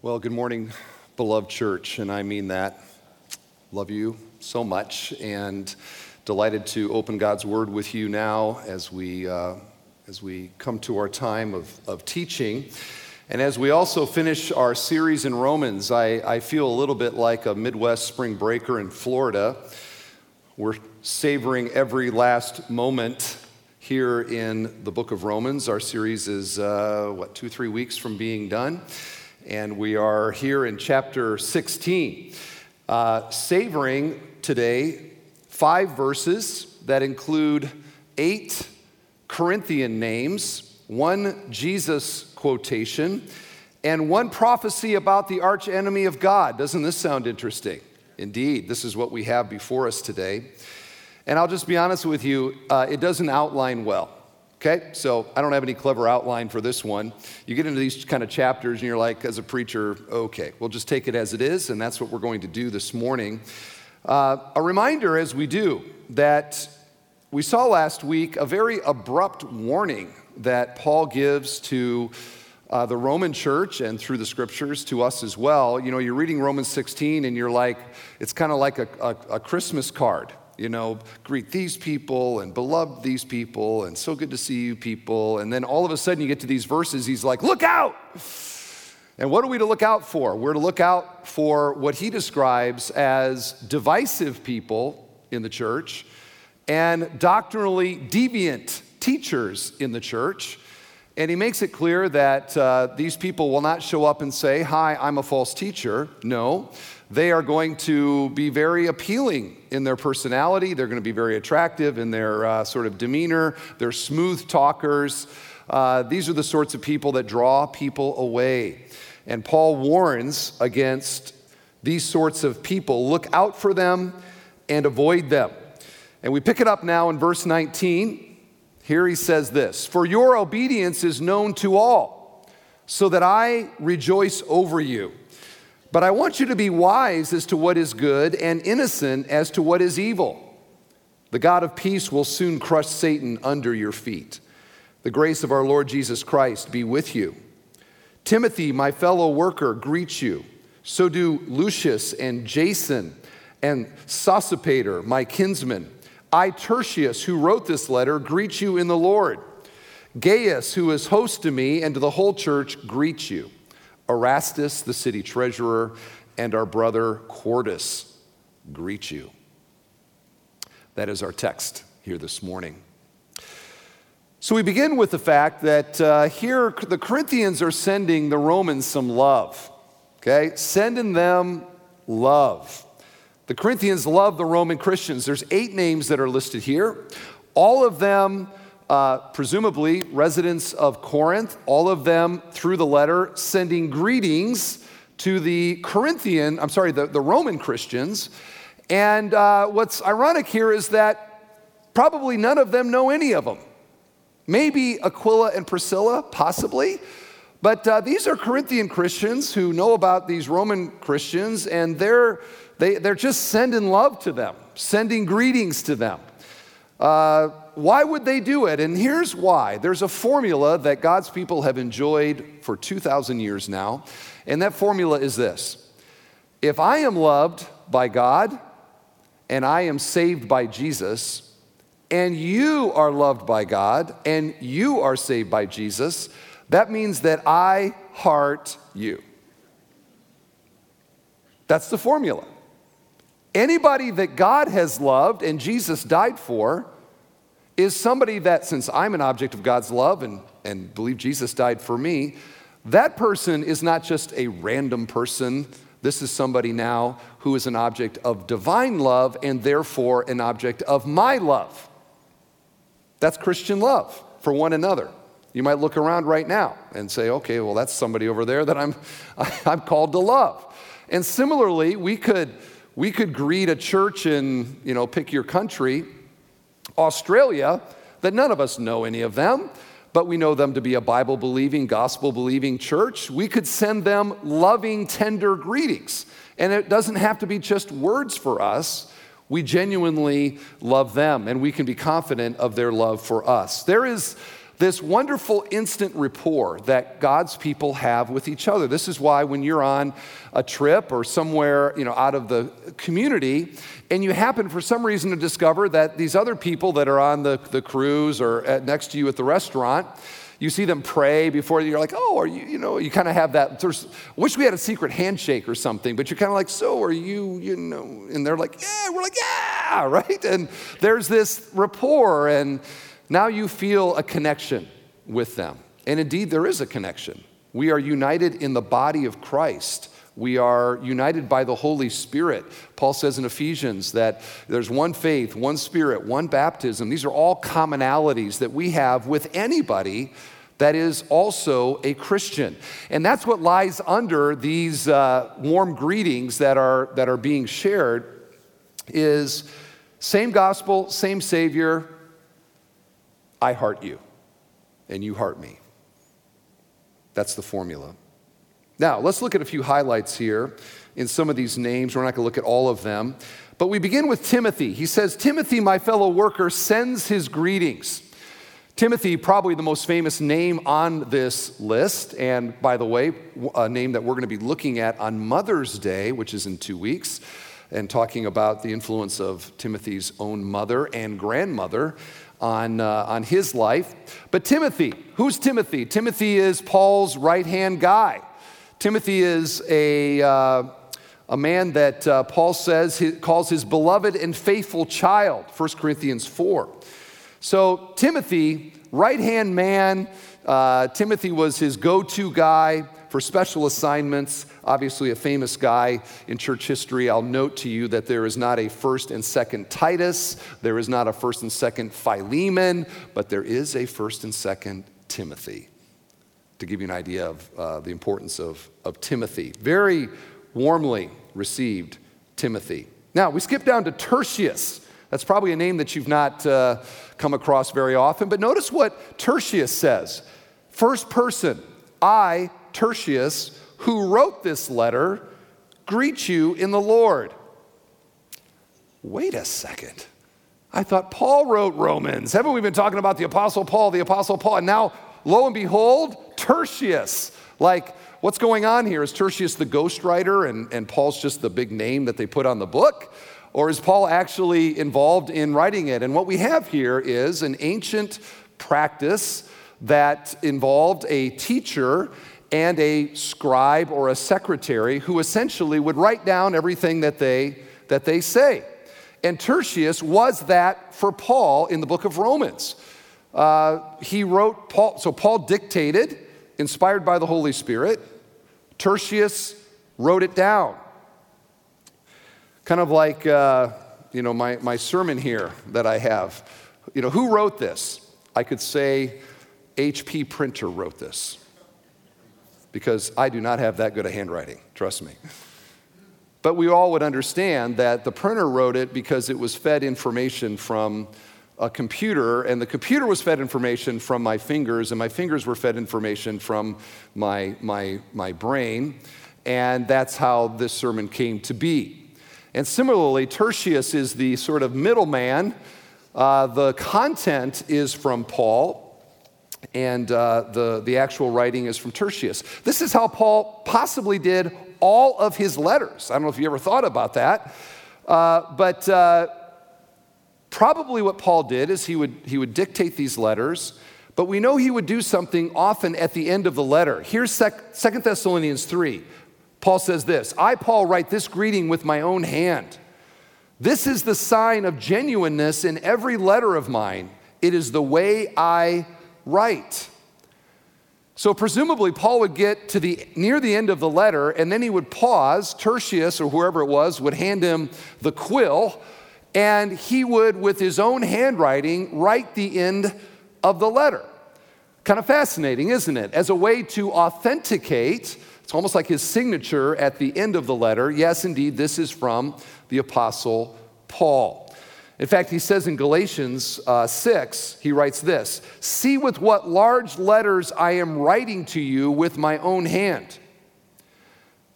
Well, good morning, beloved church, and I mean that. Love you so much, and delighted to open God's Word with you now as we come to our time of teaching. And as we also finish our series in Romans, I feel a little bit like a Midwest spring breaker in Florida. We're savoring every last moment here in the book of Romans. Our series is, 2-3 weeks from being done. And we are here in chapter 16, savoring today 5 verses that include 8 Corinthian names, 1 Jesus quotation, and 1 prophecy about the archenemy of God. Doesn't this sound interesting? Indeed, this is what we have before us today. And I'll just be honest with you, it doesn't outline well. Okay, so I don't have any clever outline for this one. You get into these kind of chapters and you're like, as a preacher, okay, we'll just take it as it is, and that's what we're going to do this morning. A reminder as we do that we saw last week a very abrupt warning that Paul gives to the Roman church and through the scriptures to us as well. You know, you're reading Romans 16 and you're like, it's kind of like a Christmas card. You know, greet these people and beloved these people and so good to see you people. And then all of a sudden you get to these verses, he's like, look out! And what are we to look out for? We're to look out for what he describes as divisive people in the church and doctrinally deviant teachers in the church. And he makes it clear that these people will not show up and say, hi, I'm a false teacher. No. They are going to be very appealing in their personality. They're going to be very attractive in their sort of demeanor. They're smooth talkers. These are the sorts of people that draw people away. And Paul warns against these sorts of people. Look out for them and avoid them. And we pick it up now in verse 19. Here he says this, "For your obedience is known to all, so that I rejoice over you. But I want you to be wise as to what is good and innocent as to what is evil. The God of peace will soon crush Satan under your feet. The grace of our Lord Jesus Christ be with you. Timothy, my fellow worker, greets you. So do Lucius and Jason and Sosipater, my kinsman. I, Tertius, who wrote this letter, greet you in the Lord. Gaius, who is host to me and to the whole church, greets you. Erastus, the city treasurer, and our brother Cordus greet you." That is our text here this morning. So we begin with the fact that here the Corinthians are sending the Romans some love, okay? Sending them love. The Corinthians love the Roman Christians. There's 8 names that are listed here. All of them presumably residents of Corinth, all of them through the letter sending greetings to the Roman Christians. And what's ironic here is that probably none of them know any of them. Maybe Aquila and Priscilla, possibly. But these are Corinthian Christians who know about these Roman Christians, and they're just sending love to them, sending greetings to them. Why would they do it? And here's why. There's a formula that God's people have enjoyed for 2,000 years now, and that formula is this. If I am loved by God, and I am saved by Jesus, and you are loved by God, and you are saved by Jesus, that means that I heart you. That's the formula. Anybody that God has loved and Jesus died for is somebody that, since I'm an object of God's love and believe Jesus died for me, that person is not just a random person. This is somebody now who is an object of divine love and therefore an object of my love. That's Christian love for one another. You might look around right now and say, okay, well, that's somebody over there that I'm called to love. And similarly, we could greet a church in, you know, pick your country, Australia, that none of us know any of them, but we know them to be a Bible-believing, gospel-believing church. We could send them loving, tender greetings. And it doesn't have to be just words for us. We genuinely love them, and we can be confident of their love for us. There is this wonderful instant rapport that God's people have with each other. This is why when you're on a trip or somewhere, out of the community, and you happen for some reason to discover that these other people that are on the cruise or next to you at the restaurant, you see them pray before you're like, oh, are you, you kind of have that, wish we had a secret handshake or something, but you're kind of like, so are you, and they're like, yeah, we're like, yeah, right? And there's this rapport, and now you feel a connection with them. And indeed, there is a connection. We are united in the body of Christ. We are united by the Holy Spirit. Paul says in Ephesians that there's one faith, one spirit, one baptism. These are all commonalities that we have with anybody that is also a Christian. And that's what lies under these warm greetings that are being shared, is same gospel, same Savior. I heart you, and you heart me. That's the formula. Now, let's look at a few highlights here in some of these names. We're not going to look at all of them. But we begin with Timothy. He says, Timothy, my fellow worker, sends his greetings. Timothy, probably the most famous name on this list. And by the way, a name that we're going to be looking at on Mother's Day, which is in 2 weeks, and talking about the influence of Timothy's own mother and grandmother on his life. But Timothy, who's Timothy? Timothy is Paul's right-hand guy. Timothy is a man that Paul says he calls his beloved and faithful child, 1 Corinthians 4. So Timothy, right-hand man, Timothy was his go-to guy for special assignments, obviously a famous guy in church history. I'll note to you that there is not a 1st and 2nd Titus, there is not a 1st and 2nd Philemon, but there is a 1st and 2nd Timothy, to give you an idea of the importance of Timothy. Very warmly received Timothy. Now, we skip down to Tertius. That's probably a name that you've not come across very often, but notice what Tertius says. First person, I, Tertius, who wrote this letter, greet you in the Lord. Wait a second. I thought Paul wrote Romans. Haven't we been talking about the Apostle Paul, and now, lo and behold, Tertius. Like, what's going on here? Is Tertius the ghostwriter and Paul's just the big name that they put on the book? Or is Paul actually involved in writing it? And what we have here is an ancient practice that involved a teacher and a scribe or a secretary who essentially would write down everything that they say. And Tertius was that for Paul in the book of Romans. He wrote, so Paul dictated, inspired by the Holy Spirit. Tertius wrote it down. Kind of like, my sermon here that I have. Who wrote this? I could say H.P. Printer wrote this, because I do not have that good a handwriting, trust me. But we all would understand that the printer wrote it because it was fed information from a computer, and the computer was fed information from my fingers, and my fingers were fed information from my brain, and that's how this sermon came to be. And similarly, Tertius is the sort of middleman. The content is from Paul, and the actual writing is from Tertius. This is how Paul possibly did all of his letters. I don't know if you ever thought about that, but probably what Paul did is he would dictate these letters, but we know he would do something often at the end of the letter. Here's 2 Thessalonians 3. Paul says this, I, Paul, write this greeting with my own hand. This is the sign of genuineness in every letter of mine. It is the way I write. So presumably Paul would get to near the end of the letter, and then he would pause. Tertius, or whoever it was, would hand him the quill, and he would, with his own handwriting, write the end of the letter. Kind of fascinating, isn't it? As a way to authenticate, it's almost like his signature at the end of the letter. Yes, indeed, this is from the Apostle Paul. In fact, he says in Galatians 6, he writes this, see with what large letters I am writing to you with my own hand.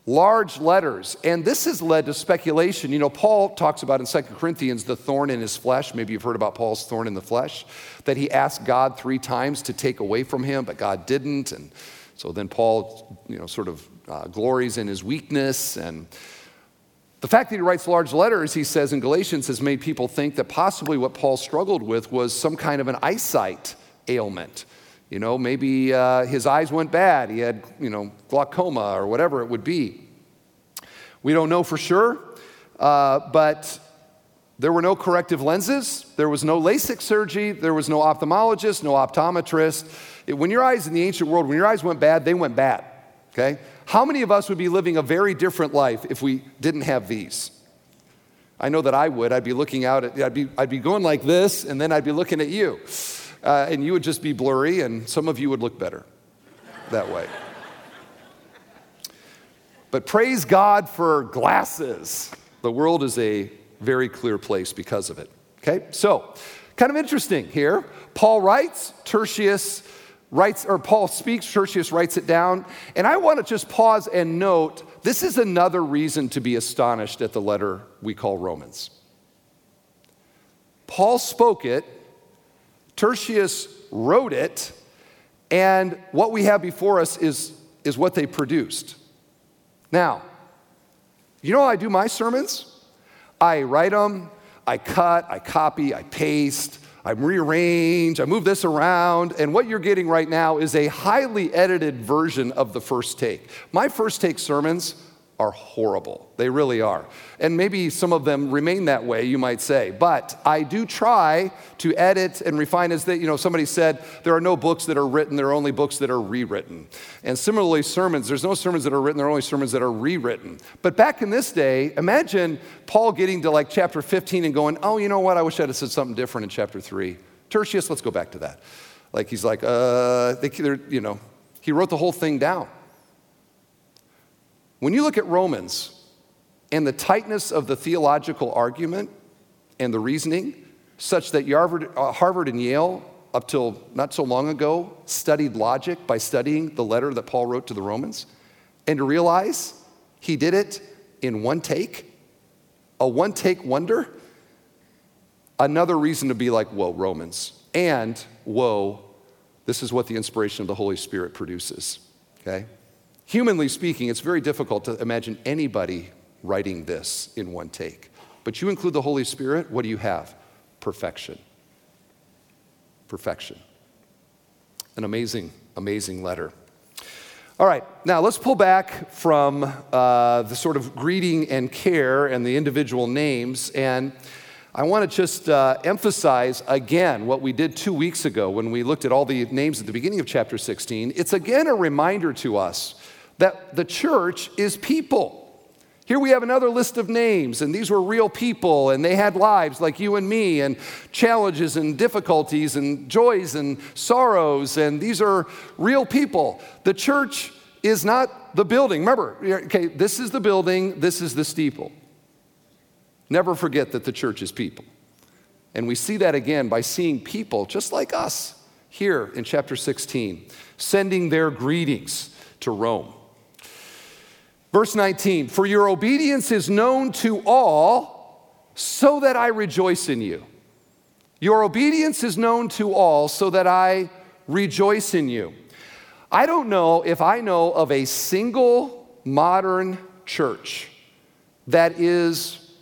large letters. And this has led to speculation. You know, Paul talks about in 2 Corinthians the thorn in his flesh. Maybe you've heard about Paul's thorn in the flesh, that he asked God 3 times to take away from him, but God didn't. And so then Paul, you know, sort of glories in his weakness. And the fact that he writes large letters, he says in Galatians, has made people think that possibly what Paul struggled with was some kind of an eyesight ailment. You know, maybe his eyes went bad. He had, you know, glaucoma or whatever it would be. We don't know for sure, but there were no corrective lenses. There was no LASIK surgery. There was no ophthalmologist, no optometrist. When your eyes in the ancient world, when your eyes went bad, they went bad, okay? How many of us would be living a very different life if we didn't have these? I know that I would. I'd be looking out at, I'd be going like this, and then I'd be looking at you. And you would just be blurry, and some of you would look better that way. But praise God for glasses. The world is a very clear place because of it, okay? So, kind of interesting here. Paul writes, Tertius writes, or Paul speaks, Tertius writes it down. And I want to just pause and note, this is another reason to be astonished at the letter we call Romans. Paul spoke it, Tertius wrote it, and what we have before us is what they produced. Now, you know how I do my sermons? I write them, I cut, I copy, I paste, I rearrange, I move this around, and what you're getting right now is a highly edited version of the first take. My first take sermons are horrible. They really are. And maybe some of them remain that way, you might say. But I do try to edit and refine as they, you know, somebody said, there are no books that are written, there are only books that are rewritten. And similarly, sermons, there's no sermons that are written, there are only sermons that are rewritten. But back in this day, imagine Paul getting to like chapter 15 and going, oh, you know what, I wish I'd have said something different in chapter 3. Tertius, let's go back to that. Like he's like, you know, he wrote the whole thing down. When you look at Romans and the tightness of the theological argument and the reasoning, such that Harvard and Yale, up till not so long ago, studied logic by studying the letter that Paul wrote to the Romans, and to realize he did it in one take, a one-take wonder, another reason to be like, whoa, Romans, and whoa, this is what the inspiration of the Holy Spirit produces, okay? Humanly speaking, it's very difficult to imagine anybody writing this in one take. But you include the Holy Spirit, what do you have? Perfection. Perfection. An amazing, amazing letter. All right, now let's pull back from the sort of greeting and care and the individual names. And I want to just emphasize again what we did 2 weeks ago when we looked at all the names at the beginning of chapter 16. It's again a reminder to us that the church is people. Here we have another list of names, and these were real people, and they had lives like you and me, and challenges and difficulties and joys and sorrows, and these are real people. The church is not the building. Remember, okay, this is the building, this is the steeple. Never forget that the church is people. And we see that again by seeing people just like us here in chapter 16, sending their greetings to Rome. Verse 19, for your obedience is known to all, so that I rejoice in you. Your obedience is known to all, so that I rejoice in you. I don't know if I know of a single modern church that is,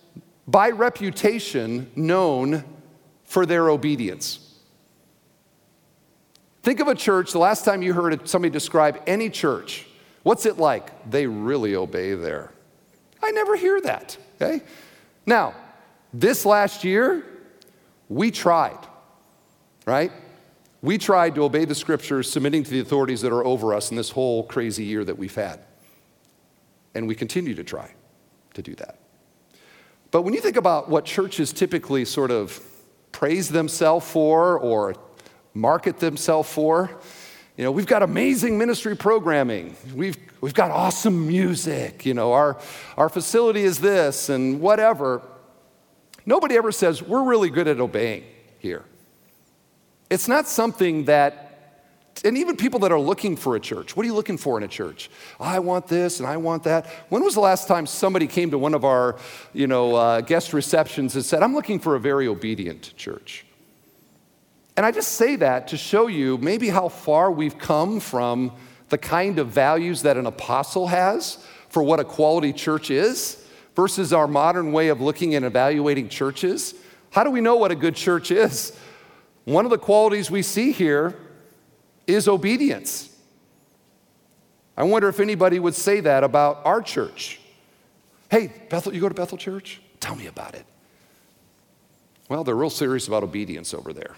by reputation, known for their obedience. Think of a church, the last time you heard somebody describe any church, what's it like? They really obey there. I never hear that, okay? Now, this last year, we tried, right? We tried to obey the scriptures, submitting to the authorities that are over us in this whole crazy year that we've had. And we continue to try to do that. But when you think about what churches typically sort of praise themselves for or market themselves for, you know, we've got amazing ministry programming. We've got awesome music. You know, our facility is this and whatever. Nobody ever says, we're really good at obeying here. It's not something that And even people that are looking for a church. What are you looking for in a church? I want this and I want that. When was the last time somebody came to one of our, guest receptions and said, I'm looking for a very obedient church? And I just say that to show you maybe how far we've come from the kind of values that an apostle has for what a quality church is versus our modern way of looking and evaluating churches. How do we know what a good church is? One of the qualities we see here is obedience. I wonder if anybody would say that about our church. Hey, Bethel, you go to Bethel Church? Tell me about it. Well, they're real serious about obedience over there.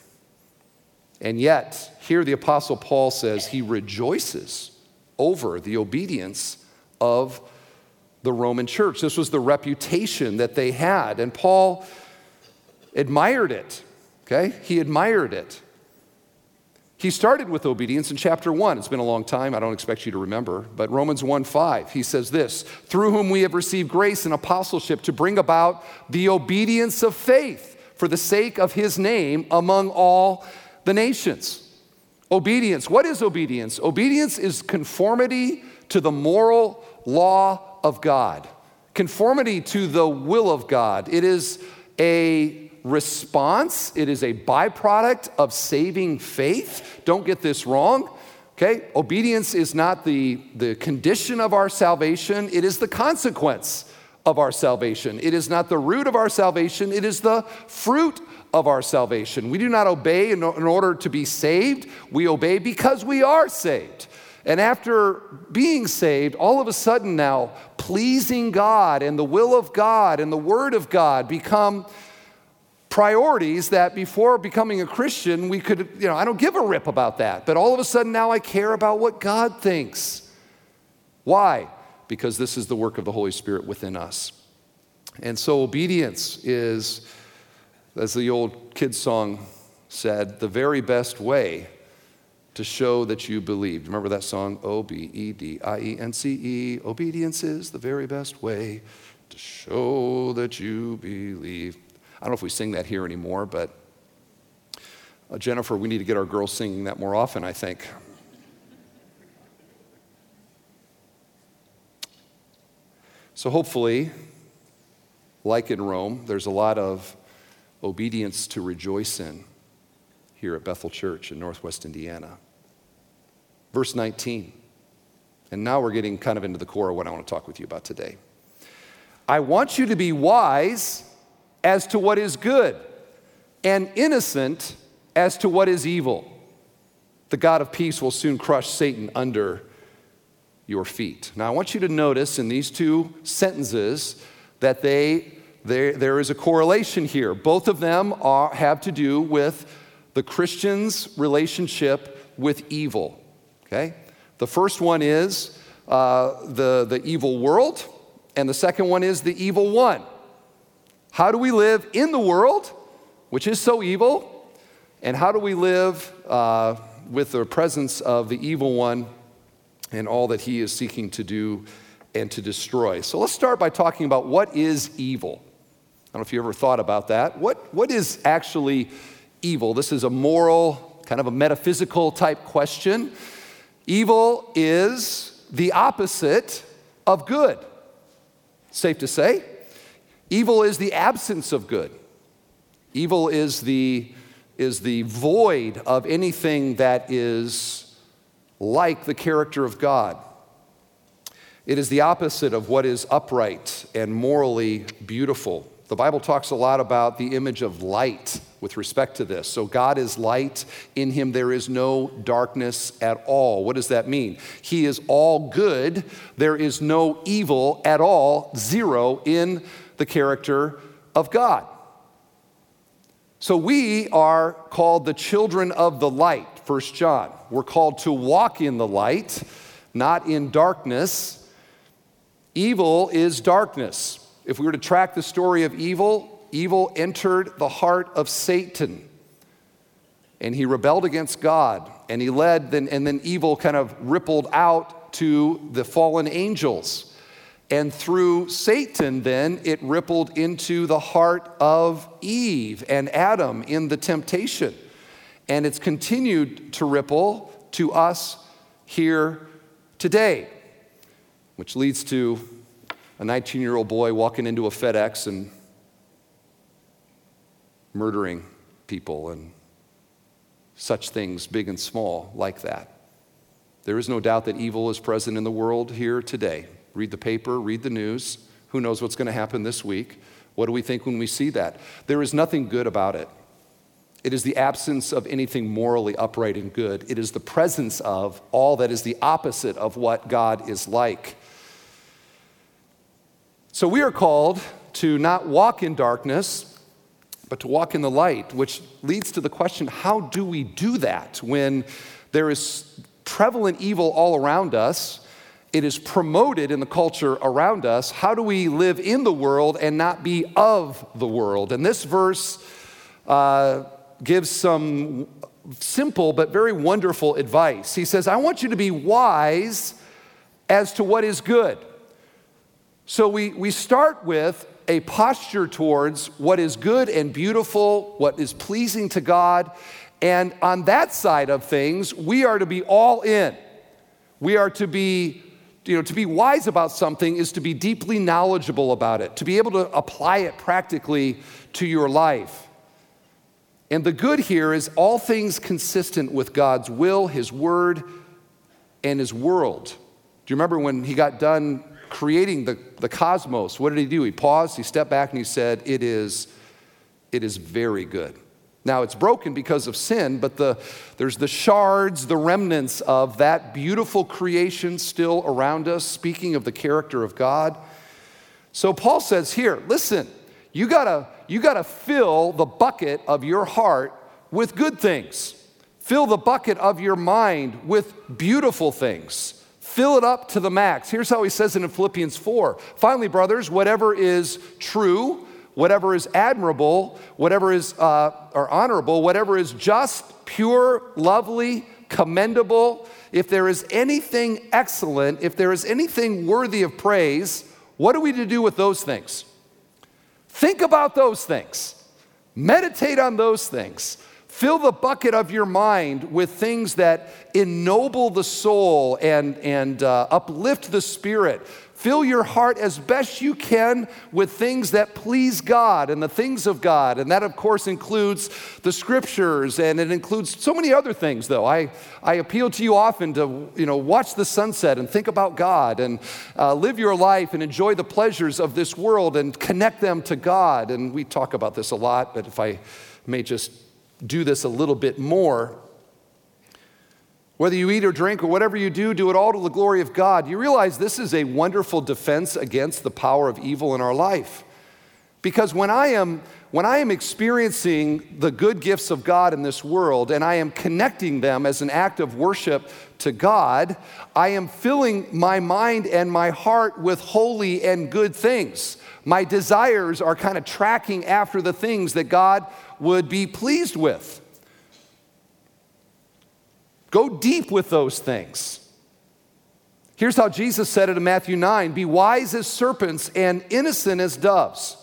And yet, here the Apostle Paul says he rejoices over the obedience of the Roman church. This was the reputation that they had, and Paul admired it, okay? He admired it. He started with obedience in chapter 1. It's been a long time. I don't expect you to remember. But Romans 1:5, he says this, through whom we have received grace and apostleship to bring about the obedience of faith for the sake of his name among all the nations. Obedience. What is obedience? Obedience is conformity to the moral law of God. Conformity to the will of God. It is a response. It is a byproduct of saving faith. Don't get this wrong, okay? Obedience is not the condition of our salvation. It is the consequence of our salvation. It is not the root of our salvation. It is the fruit of our salvation. We do not obey in order to be saved. We obey because we are saved. And after being saved, all of a sudden now, pleasing God and the will of God and the Word of God become priorities that before becoming a Christian, we could, I don't give a rip about that. But all of a sudden now I care about what God thinks. Why? Because this is the work of the Holy Spirit within us. And so obedience is, as the old kids song said, the very best way to show that you believed. Remember that song? Obedience. Obedience is the very best way to show that you believe. I don't know if we sing that here anymore, but Jennifer, we need to get our girls singing that more often, I think. So hopefully, like in Rome, there's a lot of obedience to rejoice in here at Bethel Church in Northwest Indiana. Verse 19, and now we're getting kind of into the core of what I want to talk with you about today. I want you to be wise as to what is good, and innocent as to what is evil. The God of peace will soon crush Satan under your feet. Now, I want you to notice in these two sentences that there is a correlation here. Both of them have to do with the Christian's relationship with evil, okay? The first one is the evil world, and the second one is the evil one. How do we live in the world, which is so evil, and how do we live with the presence of the evil one and all that he is seeking to do and to destroy? So let's start by talking about what is evil. I don't know if you ever thought about that. What is actually evil? This is a moral, kind of a metaphysical type question. Evil is the opposite of good. Safe to say. Evil is the absence of good. Evil is the void of anything that is like the character of God. It is the opposite of what is upright and morally beautiful. The Bible talks a lot about the image of light with respect to this. So God is light. In him there is no darkness at all. What does that mean? He is all good. There is no evil at all. Zero in the character of God. So we are called the children of the light, 1 John. We're called to walk in the light, not in darkness. Evil is darkness. If we were to track the story of evil, evil entered the heart of Satan, and he rebelled against God, and he led, and then evil kind of rippled out to the fallen angels. And through Satan, then, it rippled into the heart of Eve and Adam in the temptation. And it's continued to ripple to us here today, which leads to a 19-year-old boy walking into a FedEx and murdering people and such things, big and small, like that. There is no doubt that evil is present in the world here today. Read the paper, read the news. Who knows what's going to happen this week? What do we think when we see that? There is nothing good about it. It is the absence of anything morally upright and good. It is the presence of all that is the opposite of what God is like. So we are called to not walk in darkness, but to walk in the light, which leads to the question, how do we do that when there is prevalent evil all around us? It is promoted in the culture around us. How do we live in the world and not be of the world? And this verse gives some simple but very wonderful advice. He says, I want you to be wise as to what is good. So we start with a posture towards what is good and beautiful, what is pleasing to God. And on that side of things, we are to be all in. We are to be, to be wise about something is to be deeply knowledgeable about it, to be able to apply it practically to your life. And the good here is all things consistent with God's will, his word, and his world. Do you remember when he got done creating the cosmos? What did he do? He paused, he stepped back, and he said, it is very good. Now, it's broken because of sin, but there's the shards, the remnants of that beautiful creation still around us, speaking of the character of God. So Paul says here, listen, you gotta fill the bucket of your heart with good things. Fill the bucket of your mind with beautiful things. Fill it up to the max. Here's how he says it in Philippians 4. Finally, brothers, whatever is true, whatever is admirable, whatever is or honorable, whatever is just, pure, lovely, commendable, if there is anything excellent, if there is anything worthy of praise, what are we to do with those things? Think about those things. Meditate on those things. Fill the bucket of your mind with things that ennoble the soul and uplift the spirit. Fill your heart as best you can with things that please God and the things of God. And that, of course, includes the scriptures, and it includes so many other things, though. I appeal to you often to, watch the sunset and think about God and live your life and enjoy the pleasures of this world and connect them to God. And we talk about this a lot, but if I may just do this a little bit more. Whether you eat or drink or whatever you do, do it all to the glory of God. You realize this is a wonderful defense against the power of evil in our life. Because when I am experiencing the good gifts of God in this world and I am connecting them as an act of worship to God, I am filling my mind and my heart with holy and good things. My desires are kind of tracking after the things that God would be pleased with. Go deep with those things. Here's how Jesus said it in Matthew 9. Be wise as serpents and innocent as doves.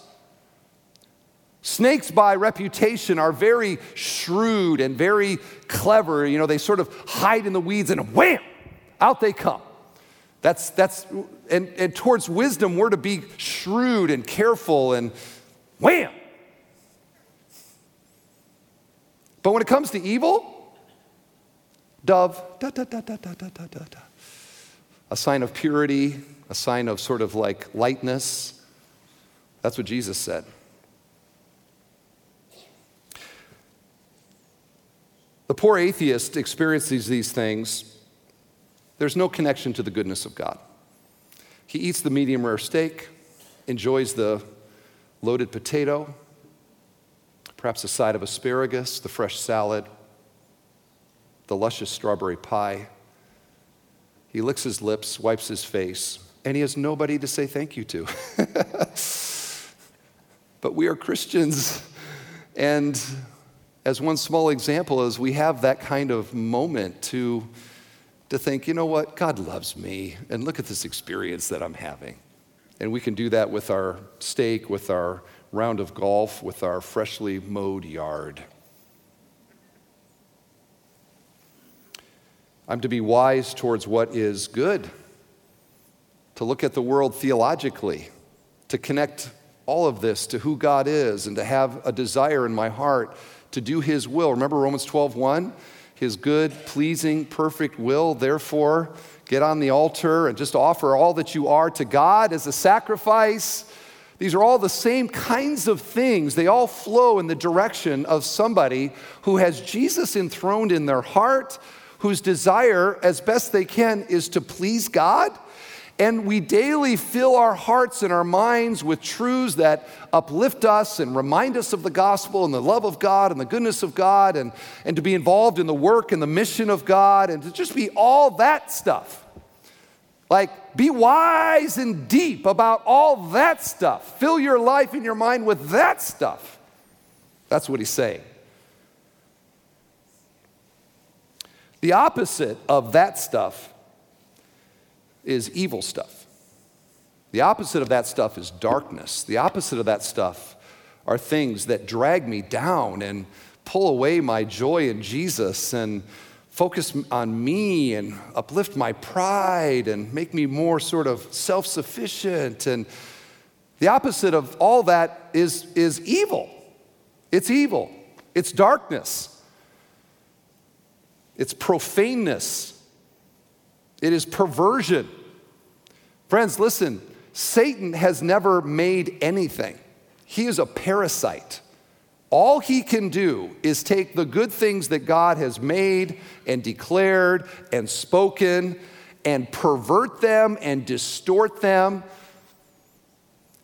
Snakes by reputation are very shrewd and very clever. They sort of hide in the weeds and wham, out they come. And towards wisdom, we're to be shrewd and careful and wham. But when it comes to evil, dove, da, da, da, da, da, da, da, da, da. A sign of purity, a sign of sort of like lightness. That's what Jesus said. The poor atheist experiences these things. There's no connection to the goodness of God. He eats the medium rare steak, enjoys the loaded potato, perhaps a side of asparagus, the fresh salad, the luscious strawberry pie. He licks his lips, wipes his face, and he has nobody to say thank you to. But we are Christians, and as one small example is we have that kind of moment to think, what, God loves me, and look at this experience that I'm having. And we can do that with our steak, with our round of golf, with our freshly mowed yard. I'm to be wise towards what is good, to look at the world theologically, to connect all of this to who God is and to have a desire in my heart to do his will. Remember Romans 12:1, his good, pleasing, perfect will. Therefore, get on the altar and just offer all that you are to God as a sacrifice. These are all the same kinds of things. They all flow in the direction of somebody who has Jesus enthroned in their heart, whose desire, as best they can, is to please God. And we daily fill our hearts and our minds with truths that uplift us and remind us of the gospel and the love of God and the goodness of God and to be involved in the work and the mission of God and to just be all that stuff. Like, be wise and deep about all that stuff. Fill your life and your mind with that stuff. That's what he's saying. The opposite of that stuff is evil stuff. The opposite of that stuff is darkness. The opposite of that stuff are things that drag me down and pull away my joy in Jesus and focus on me and uplift my pride and make me more sort of self-sufficient. And the opposite of all that is evil. It's evil. It's darkness. It's profaneness. It is perversion. Friends, listen, Satan has never made anything. He is a parasite. All he can do is take the good things that God has made and declared and spoken and pervert them and distort them.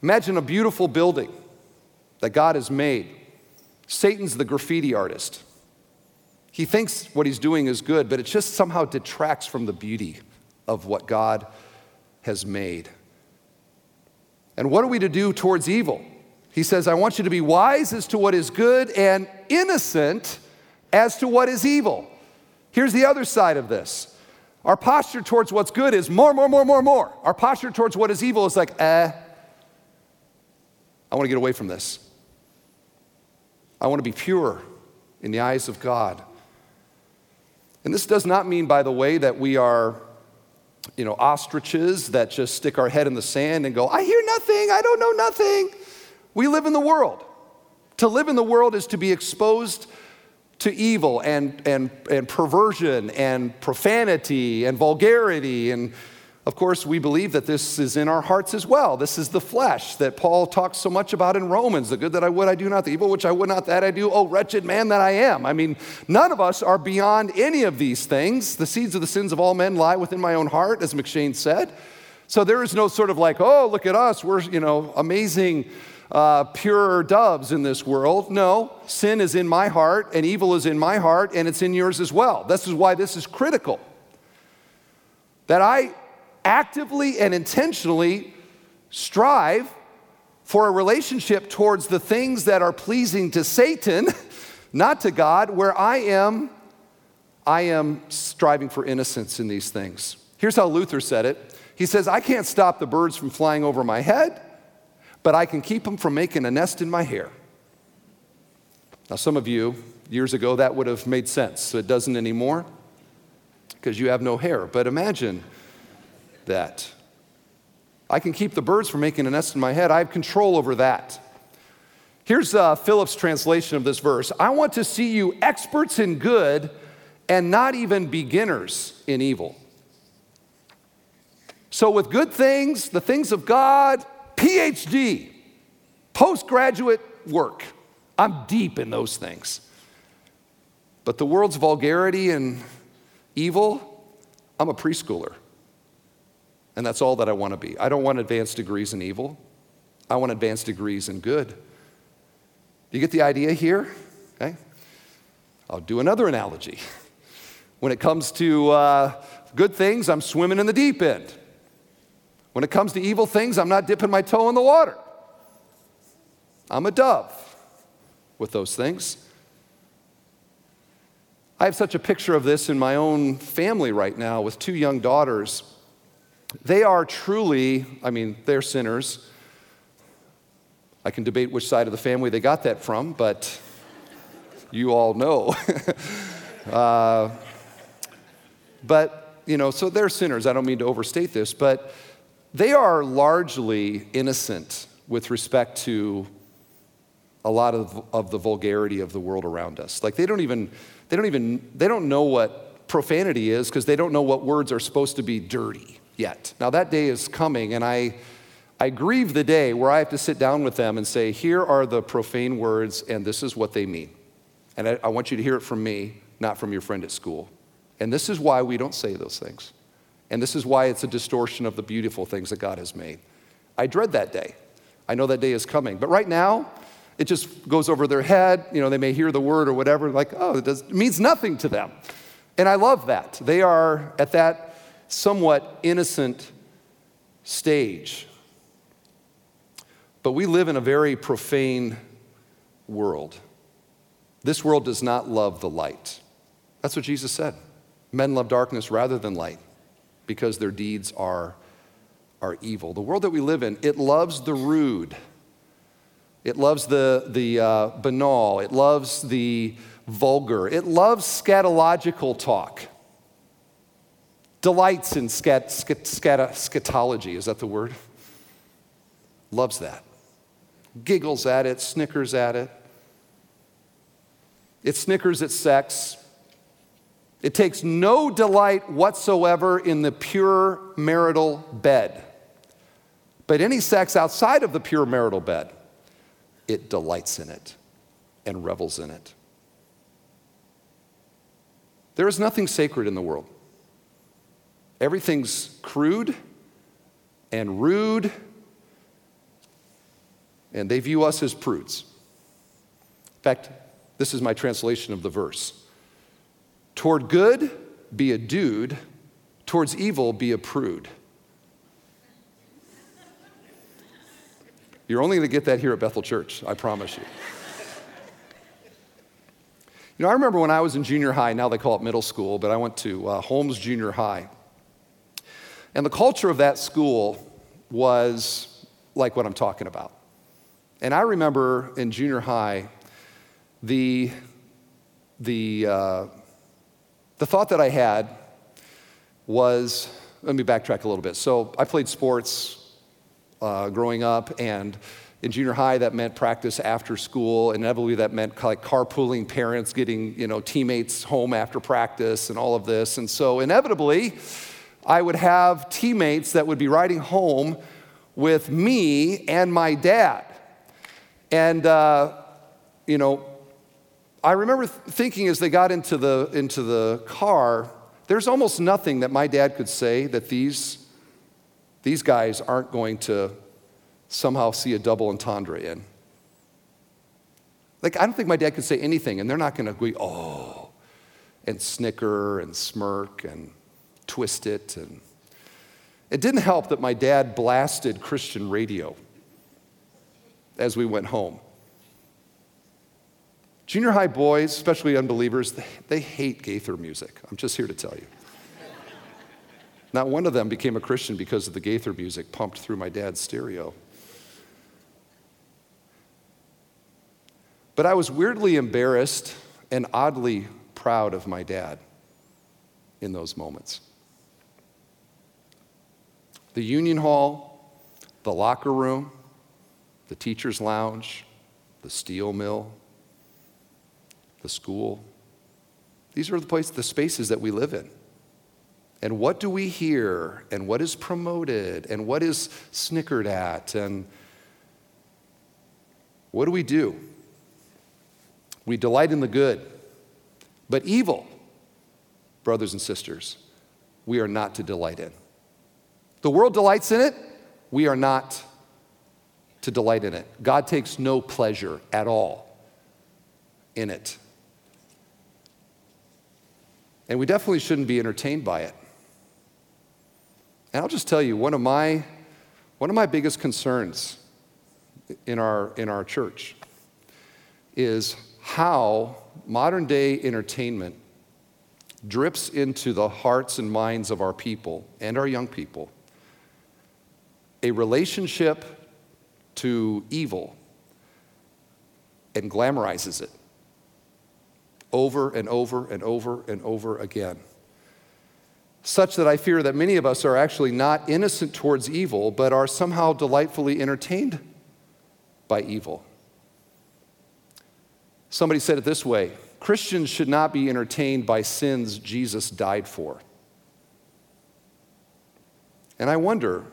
Imagine a beautiful building that God has made. Satan's the graffiti artist. He thinks what he's doing is good, but it just somehow detracts from the beauty of what God has made. And what are we to do towards evil? He says, I want you to be wise as to what is good and innocent as to what is evil. Here's the other side of this. Our posture towards what's good is more. Our posture towards what is evil is like, I want to get away from this. I want to be pure in the eyes of God. And this does not mean, by the way, that we are, ostriches that just stick our head in the sand and go, I hear nothing, I don't know nothing. We live in the world. To live in the world is to be exposed to evil and perversion and profanity and vulgarity. And of course, we believe that this is in our hearts as well. This is the flesh that Paul talks so much about in Romans. The good that I would, I do not. The evil which I would not, that I do. Oh, wretched man that I am. I mean, none of us are beyond any of these things. The seeds of the sins of all men lie within my own heart, as McShane said. So there is no sort of like, oh, look at us. We're, amazing, pure doves in this world. No, sin is in my heart and evil is in my heart and it's in yours as well. This is why this is critical. That I actively and intentionally strive for a relationship towards the things that are pleasing to Satan, not to God, where I am striving for innocence in these things. Here's how Luther said it. He says, I can't stop the birds from flying over my head, but I can keep them from making a nest in my hair. Now, some of you, years ago, that would have made sense. So it doesn't anymore because you have no hair. But imagine that. I can keep the birds from making a nest in my head. I have control over that. Here's Philip's translation of this verse. I want to see you experts in good and not even beginners in evil. So with good things, the things of God, PhD, postgraduate work. I'm deep in those things. But the world's vulgarity and evil, I'm a preschooler. And that's all that I want to be. I don't want advanced degrees in evil. I want advanced degrees in good. Do you get the idea here? Okay. I'll do another analogy. When it comes to good things, I'm swimming in the deep end. When it comes to evil things, I'm not dipping my toe in the water. I'm a dove with those things. I have such a picture of this in my own family right now with two young daughters. They are truly, they're sinners. I can debate which side of the family they got that from, but you all know. But, you know, so they're sinners. I don't mean to overstate this, but they are largely innocent with respect to a lot of the vulgarity of the world around us. Like they don't know what profanity is because they don't know what words are supposed to be dirty yet. Now that day is coming, and I grieve the day where I have to sit down with them and say, here are the profane words, and this is what they mean. And I want you to hear it from me, not from your friend at school. And this is why we don't say those things. And this is why it's a distortion of the beautiful things that God has made. I dread that day. I know that day is coming. But right now, it just goes over their head. You know, they may hear the word or whatever, like, oh, it means nothing to them. And I love that. They are at that somewhat innocent stage. But we live in a very profane world. This world does not love the light. That's what Jesus said. Men love darkness rather than light because their deeds are evil. The world that we live in, it loves the rude. It loves the banal. It loves the vulgar. It loves scatological talk. Delights in scatology. Is that the word? Loves that. Giggles at it, snickers at it. It snickers at sex. It takes no delight whatsoever in the pure marital bed. But any sex outside of the pure marital bed, it delights in it and revels in it. There is nothing sacred in the world. Everything's crude and rude, and they view us as prudes. In fact, this is my translation of the verse. Toward good, be a dude. Towards evil, be a prude. You're only going to get that here at Bethel Church, I promise you. You know, I remember when I was in junior high, now they call it middle school, but I went to Holmes Junior High. And the culture of that school was like what I'm talking about. And I remember in junior high, the thought that I had was, let me backtrack a little bit. So I played sports growing up, and in junior high that meant practice after school. Inevitably that meant like carpooling parents, getting, you know, teammates home after practice and all of this. And so inevitably I would have teammates that would be riding home with me and my dad. And, you know, I remember thinking as they got into the car, there's almost nothing that my dad could say that these guys aren't going to somehow see a double entendre in. Like, I don't think my dad could say anything, and they're not going to go, oh, and snicker and smirk and twist it. And it didn't help that my dad blasted Christian radio as we went home. Junior high boys, especially unbelievers, they hate Gaither music. I'm just here to tell you. Not one of them became a Christian because of the Gaither music pumped through my dad's stereo. But I was weirdly embarrassed and oddly proud of my dad in those moments. The union hall, the locker room, the teacher's lounge, the steel mill, the school. These are the spaces that we live in. And what do we hear? And what is promoted? And what is snickered at? And what do? We delight in the good. But evil, brothers and sisters, we are not to delight in. The world delights in it. We are not to delight in it. God takes no pleasure at all in it. And we definitely shouldn't be entertained by it. And I'll just tell you, one of my biggest concerns in our church is how modern day entertainment drips into the hearts and minds of our people and our young people a relationship to evil and glamorizes it over and over and over and over again. such that I fear that many of us are actually not innocent towards evil, but are somehow delightfully entertained by evil. Somebody said it this way: Christians should not be entertained by sins Jesus died for. And I wonder,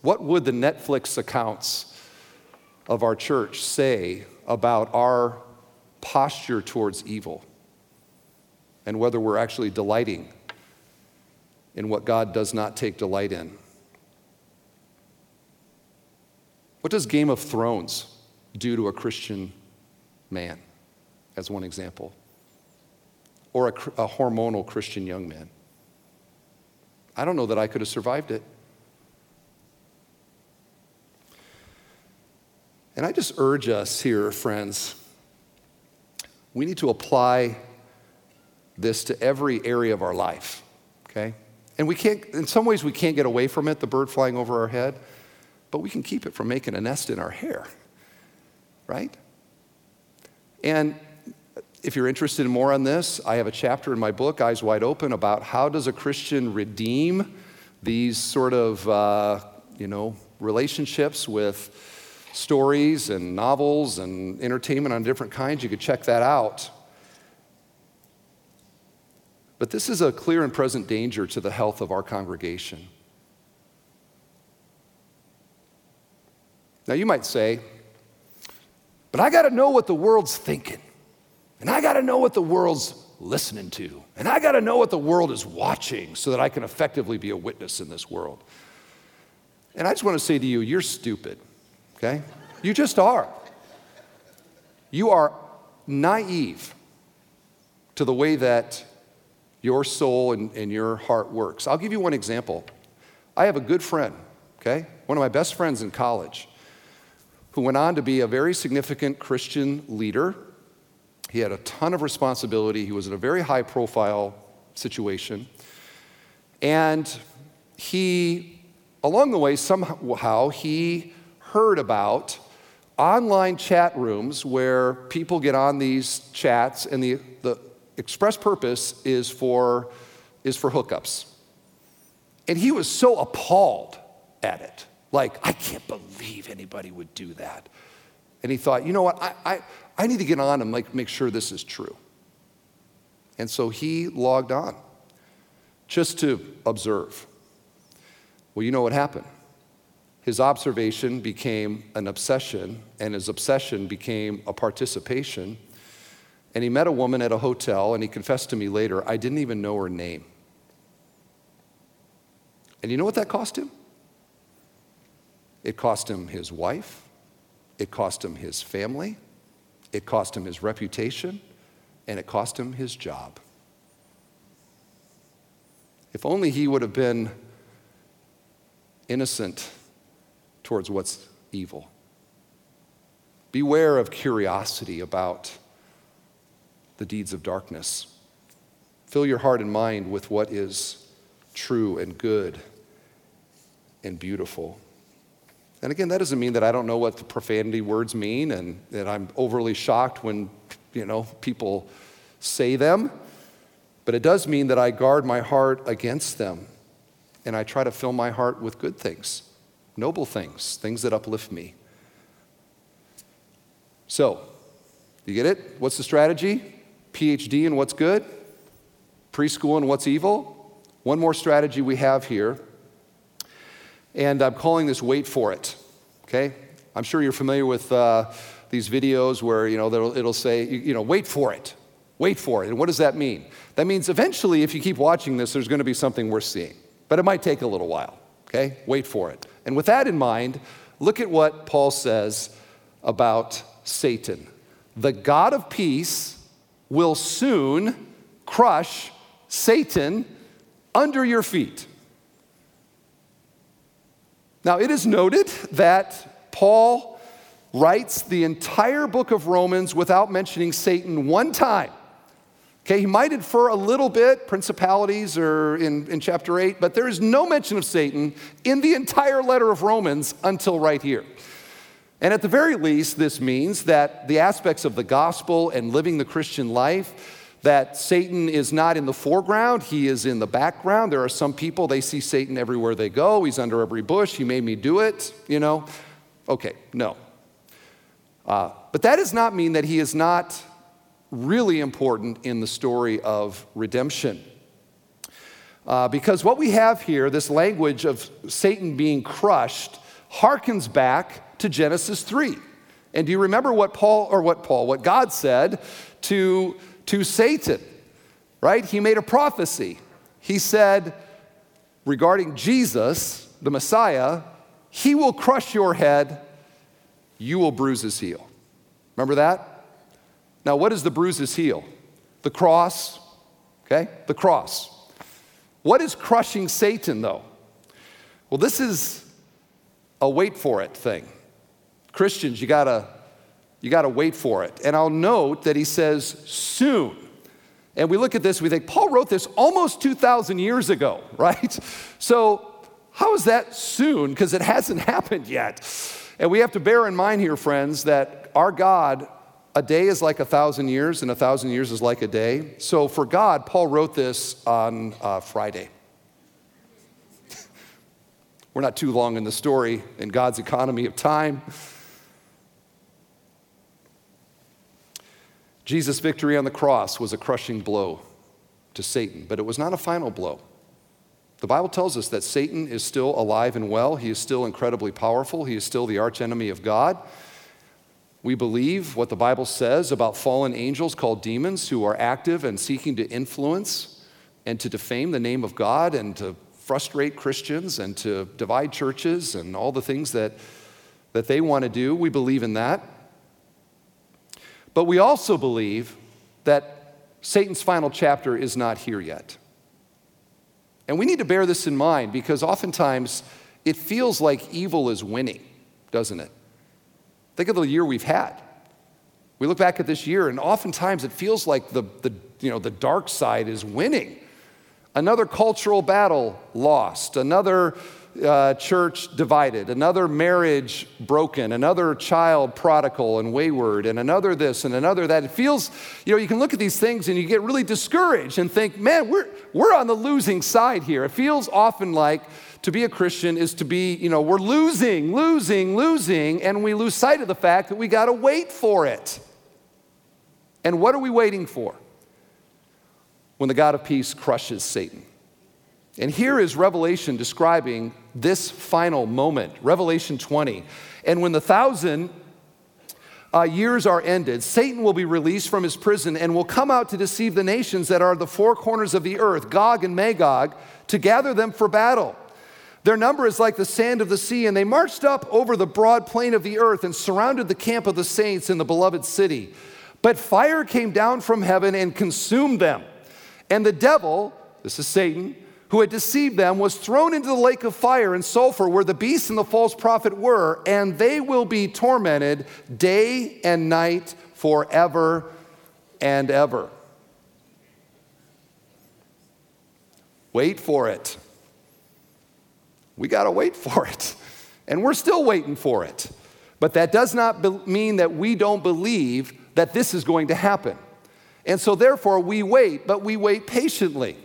what would the Netflix accounts of our church say about our posture towards evil and whether we're actually delighting in what God does not take delight in? What does Game of Thrones do to a Christian man, as one example, or a hormonal Christian young man? I don't know that I could have survived it. And I just urge us here, friends, we need to apply this to every area of our life, okay? And we can't, in some ways we can't get away from it, the bird flying over our head, but we can keep it from making a nest in our hair, right? And if you're interested in more on this, I have a chapter in my book, Eyes Wide Open, about how does a Christian redeem these sort of, relationships with stories and novels and entertainment on different kinds. You could check that out. But this is a clear and present danger to the health of our congregation. Now you might say, but I got to know what the world's thinking, and I got to know what the world's listening to, and I got to know what the world is watching so that I can effectively be a witness in this world. And I just want to say to you, you're stupid. Okay? You just are. You are naive to the way that your soul and your heart works. I'll give you one example. I have a good friend, okay? One of my best friends in college, who went on to be a very significant Christian leader. He had a ton of responsibility. He was in a very high profile situation. And he, along the way, somehow he heard about online chat rooms where people get on these chats and the express purpose is for hookups. And he was so appalled at it. Like, I can't believe anybody would do that. And he thought, you know what, I need to get on and make sure this is true. And so he logged on just to observe. Well, you know what happened? His observation became an obsession, and his obsession became a participation. And he met a woman at a hotel, and he confessed to me later, I didn't even know her name. And you know what that cost him? It cost him his wife. It cost him his family. It cost him his reputation. And it cost him his job. If only he would have been innocent towards what's evil. Beware of curiosity about the deeds of darkness. Fill your heart and mind with what is true and good and beautiful. And again, that doesn't mean that I don't know what the profanity words mean and that I'm overly shocked when, people say them. But it does mean that I guard my heart against them, and I try to fill my heart with good things. Noble things, things that uplift me. So, you get it? What's the strategy? PhD in what's good, preschool in what's evil. One more strategy we have here, and I'm calling this wait for it, okay? I'm sure you're familiar with these videos where, it'll say, wait for it, wait for it. And what does that mean? That means eventually, if you keep watching this, there's gonna be something worth seeing, but it might take a little while, okay? Wait for it. And with that in mind, look at what Paul says about Satan. The God of peace will soon crush Satan under your feet. Now, it is noted that Paul writes the entire book of Romans without mentioning Satan one time. Okay, he might infer a little bit, principalities are in chapter 8, but there is no mention of Satan in the entire letter of Romans until right here. And at the very least, this means that the aspects of the gospel and living the Christian life that Satan is not in the foreground, he is in the background. There are some people, they see Satan everywhere they go. He's under every bush. He made me do it, you know. Okay, no. But that does not mean that he is not really important in the story of redemption. Because what we have here, this language of Satan being crushed, harkens back to Genesis 3. And do you remember what God said to Satan, right? He made a prophecy. He said, regarding Jesus, the Messiah, he will crush your head, you will bruise his heel. Remember that? Now, what is the bruise his heel? The cross, okay? The cross. What is crushing Satan, though? Well, this is a wait for it thing. Christians, you gotta wait for it. And I'll note that he says soon. And we look at this, we think, Paul wrote this almost 2,000 years ago, right? So how is that soon? Because it hasn't happened yet. And we have to bear in mind here, friends, that our God, a day is like 1,000 years, and 1,000 years is like a day. So for God, Paul wrote this on Friday. We're not too long in the story in God's economy of time. Jesus' victory on the cross was a crushing blow to Satan, but it was not a final blow. The Bible tells us that Satan is still alive and well. He is still incredibly powerful. He is still the archenemy of God. We believe what the Bible says about fallen angels called demons who are active and seeking to influence and to defame the name of God and to frustrate Christians and to divide churches and all the things that they want to do. We believe in that. But we also believe that Satan's final chapter is not here yet. And we need to bear this in mind because oftentimes it feels like evil is winning, doesn't it? Think of the year we've had. We look back at this year, and oftentimes it feels like the dark side is winning. Another cultural battle lost. Another church divided. Another marriage broken. Another child prodigal and wayward. And another this and another that. It feels, you can look at these things and you get really discouraged and think, man, we're on the losing side here. It feels often like to be a Christian is to be, we're losing, and we lose sight of the fact that we got to wait for it. And what are we waiting for? When the God of peace crushes Satan. And here is Revelation describing this final moment, Revelation 20. And when the 1,000 years are ended, Satan will be released from his prison and will come out to deceive the nations that are the four corners of the earth, Gog and Magog, to gather them for battle. Their number is like the sand of the sea, and they marched up over the broad plain of the earth and surrounded the camp of the saints in the beloved city. But fire came down from heaven and consumed them. And the devil, this is Satan, who had deceived them, was thrown into the lake of fire and sulfur where the beast and the false prophet were, and they will be tormented day and night forever and ever. Wait for it. We got to wait for it, and we're still waiting for it. But that does not mean that we don't believe that this is going to happen. And so therefore we wait, but we wait patiently,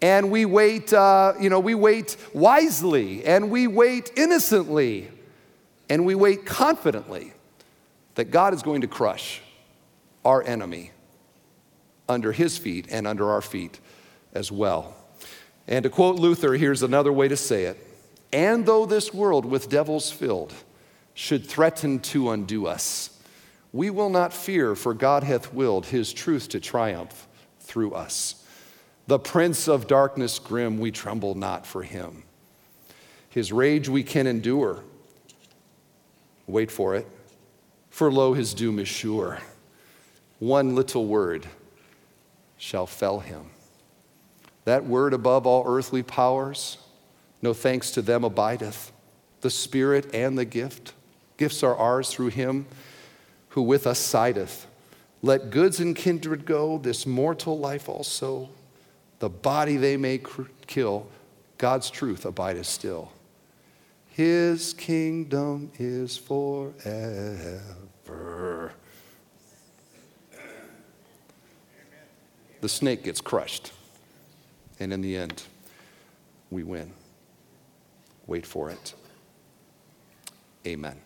and we wait, we wait wisely, and we wait innocently, and we wait confidently that God is going to crush our enemy under his feet and under our feet as well. And to quote Luther, here's another way to say it. And though this world with devils filled should threaten to undo us, we will not fear, for God hath willed his truth to triumph through us. The prince of darkness grim, we tremble not for him. His rage we can endure. Wait for it, for lo, his doom is sure. One little word shall fell him. That word above all earthly powers, no thanks to them abideth. The Spirit and the gift. Gifts are ours through him who with us sideth. Let goods and kindred go, this mortal life also. The body they may kill, God's truth abideth still. His kingdom is forever. the snake gets crushed. And in the end, we win. Wait for it. Amen.